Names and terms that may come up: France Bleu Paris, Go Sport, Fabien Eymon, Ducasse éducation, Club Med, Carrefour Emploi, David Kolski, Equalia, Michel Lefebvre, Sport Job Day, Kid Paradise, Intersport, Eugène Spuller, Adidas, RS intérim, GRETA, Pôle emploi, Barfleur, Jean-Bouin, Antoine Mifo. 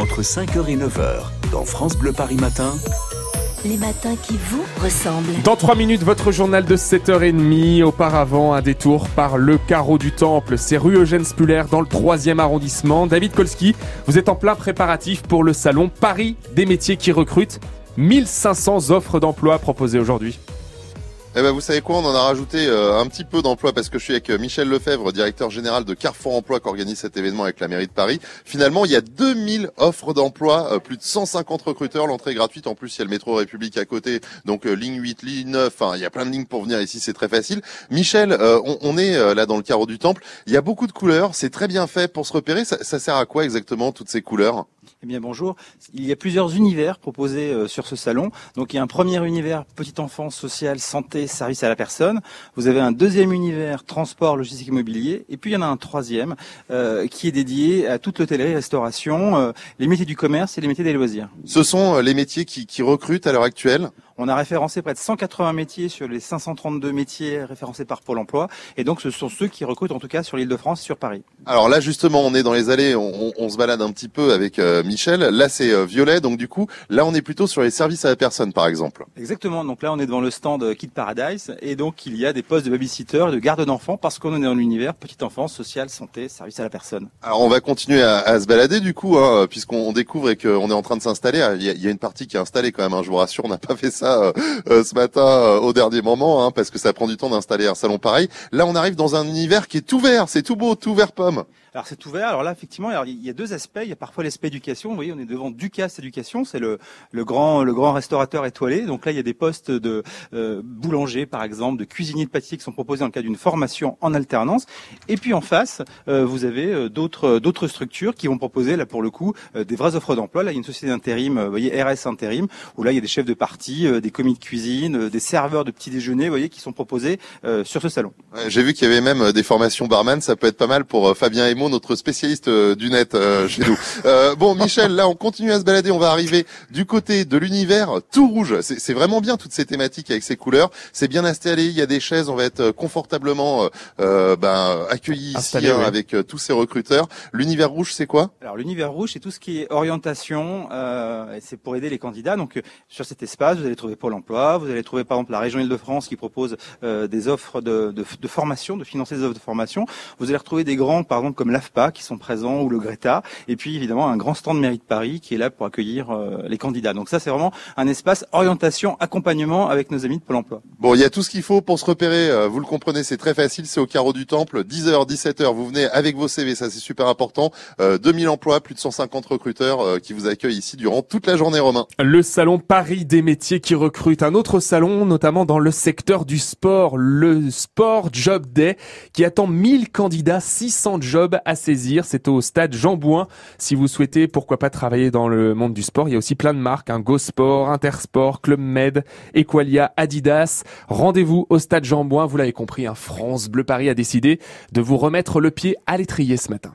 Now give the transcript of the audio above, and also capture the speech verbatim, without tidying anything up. entre cinq heures et neuf heures, dans France Bleu Paris Matin. Les matins qui vous ressemblent. Dans trois minutes, votre journal de sept heures trente. Auparavant, un détour par le carreau du Temple. C'est rue Eugène Spuller dans le troisième arrondissement. David Kolski, vous êtes en plein préparatif pour le salon Paris des métiers qui recrutent. mille cinq cents offres d'emploi proposées aujourd'hui. Eh ben vous savez quoi, on en a rajouté un petit peu d'emploi parce que je suis avec Michel Lefebvre, directeur général de Carrefour Emploi, qui organise cet événement avec la mairie de Paris. Finalement, il y a deux mille offres d'emploi, plus de cent cinquante recruteurs, l'entrée est gratuite. En plus, il y a le métro République à côté, donc ligne huit, ligne neuf, enfin, il y a plein de lignes pour venir ici, c'est très facile. Michel, on est là dans le carreau du Temple, il y a beaucoup de couleurs, c'est très bien fait pour se repérer. Ça, ça sert à quoi exactement toutes ces couleurs ? Eh bien bonjour, il y a plusieurs univers proposés euh, sur ce salon. Donc il y a un premier univers petite enfance, sociale, santé, service à la personne. Vous avez un deuxième univers transport, logistique, immobilier. Et puis il y en a un troisième euh, qui est dédié à toute l'hôtellerie, restauration, euh, les métiers du commerce et les métiers des loisirs. Ce sont euh, les métiers qui, qui recrutent à l'heure actuelle. On a référencé près de cent quatre-vingts métiers sur les cinq cent trente-deux métiers référencés par Pôle emploi. Et donc ce sont ceux qui recrutent en tout cas sur l'Île-de-France, sur Paris. Alors là justement on est dans les allées, on, on, on se balade un petit peu avec euh, Michel. Là c'est euh, violet, donc du coup là on est plutôt sur les services à la personne par exemple. Exactement, donc là on est devant le stand Kid Paradise et donc il y a des postes de babysitter, de garde d'enfants parce qu'on est dans l'univers petite enfance, sociale, santé, service à la personne. Alors on va continuer à, à se balader du coup hein, puisqu'on découvre et qu'on est en train de s'installer. Il y, y a une partie qui est installée quand même, hein, je vous rassure, on n'a pas fait ça Euh, euh, ce matin euh, au dernier moment hein, parce que ça prend du temps d'installer un salon pareil. Là on arrive dans un univers qui est tout vert, c'est tout beau, tout vert pomme. Alors c'est tout vert, alors là effectivement alors, il y a deux aspects, il y a parfois l'aspect éducation, vous voyez on est devant Ducasse éducation, c'est le, le, grand, le grand restaurateur étoilé, donc là il y a des postes de euh, boulanger par exemple, de cuisinier, de pâtissier qui sont proposés dans le cadre d'une formation en alternance. Et puis en face euh, vous avez euh, d'autres euh, d'autres structures qui vont proposer là pour le coup euh, des vraies offres d'emploi. Là il y a une société d'intérim, euh, vous voyez R S intérim, où là il y a des chefs de partie, des commis de cuisine, des serveurs de petits déjeuners, vous voyez, qui sont proposés euh, sur ce salon. Ouais, j'ai vu qu'il y avait même des formations barman, ça peut être pas mal pour euh, Fabien Eymon, notre spécialiste euh, du net euh, chez nous. Euh, bon, Michel, là, on continue à se balader, on va arriver du côté de l'univers tout rouge. C'est, c'est vraiment bien toutes ces thématiques avec ces couleurs. C'est bien installé, il y a des chaises, on va être confortablement euh, ben, accueillis installé, ici oui. hein, avec euh, tous ces recruteurs. L'univers rouge, c'est quoi ? Alors, l'univers rouge, c'est tout ce qui est orientation, euh, et c'est pour aider les candidats. Donc, euh, sur cet espace, vous allez trouver Pôle emploi, vous allez trouver par exemple la région Île-de-France qui propose euh, des offres de, de, de formation, de financer des offres de formation. Vous allez retrouver des grands par exemple comme l'A F P A qui sont présents ou le GRETA et puis évidemment un grand stand de mairie de Paris qui est là pour accueillir euh, les candidats. Donc ça c'est vraiment un espace orientation, accompagnement avec nos amis de Pôle emploi. Bon, il y a tout ce qu'il faut pour se repérer, vous le comprenez, c'est très facile, c'est au carreau du Temple, dix heures, dix-sept heures, vous venez avec vos C V, ça c'est super important. Euh, deux mille emplois, plus de cent cinquante recruteurs euh, qui vous accueillent ici durant toute la journée, Romain. Le salon Paris des métiers qui qui recrute un autre salon, notamment dans le secteur du sport, le Sport Job Day, qui attend mille candidats, six cents jobs à saisir. C'est au stade Jean-Bouin. Si vous souhaitez, pourquoi pas travailler dans le monde du sport. Il y a aussi plein de marques, hein, Go Sport, Intersport, Club Med, Equalia, Adidas. Rendez-vous au stade Jean-Bouin. Vous l'avez compris, hein, France Bleu Paris a décidé de vous remettre le pied à l'étrier ce matin.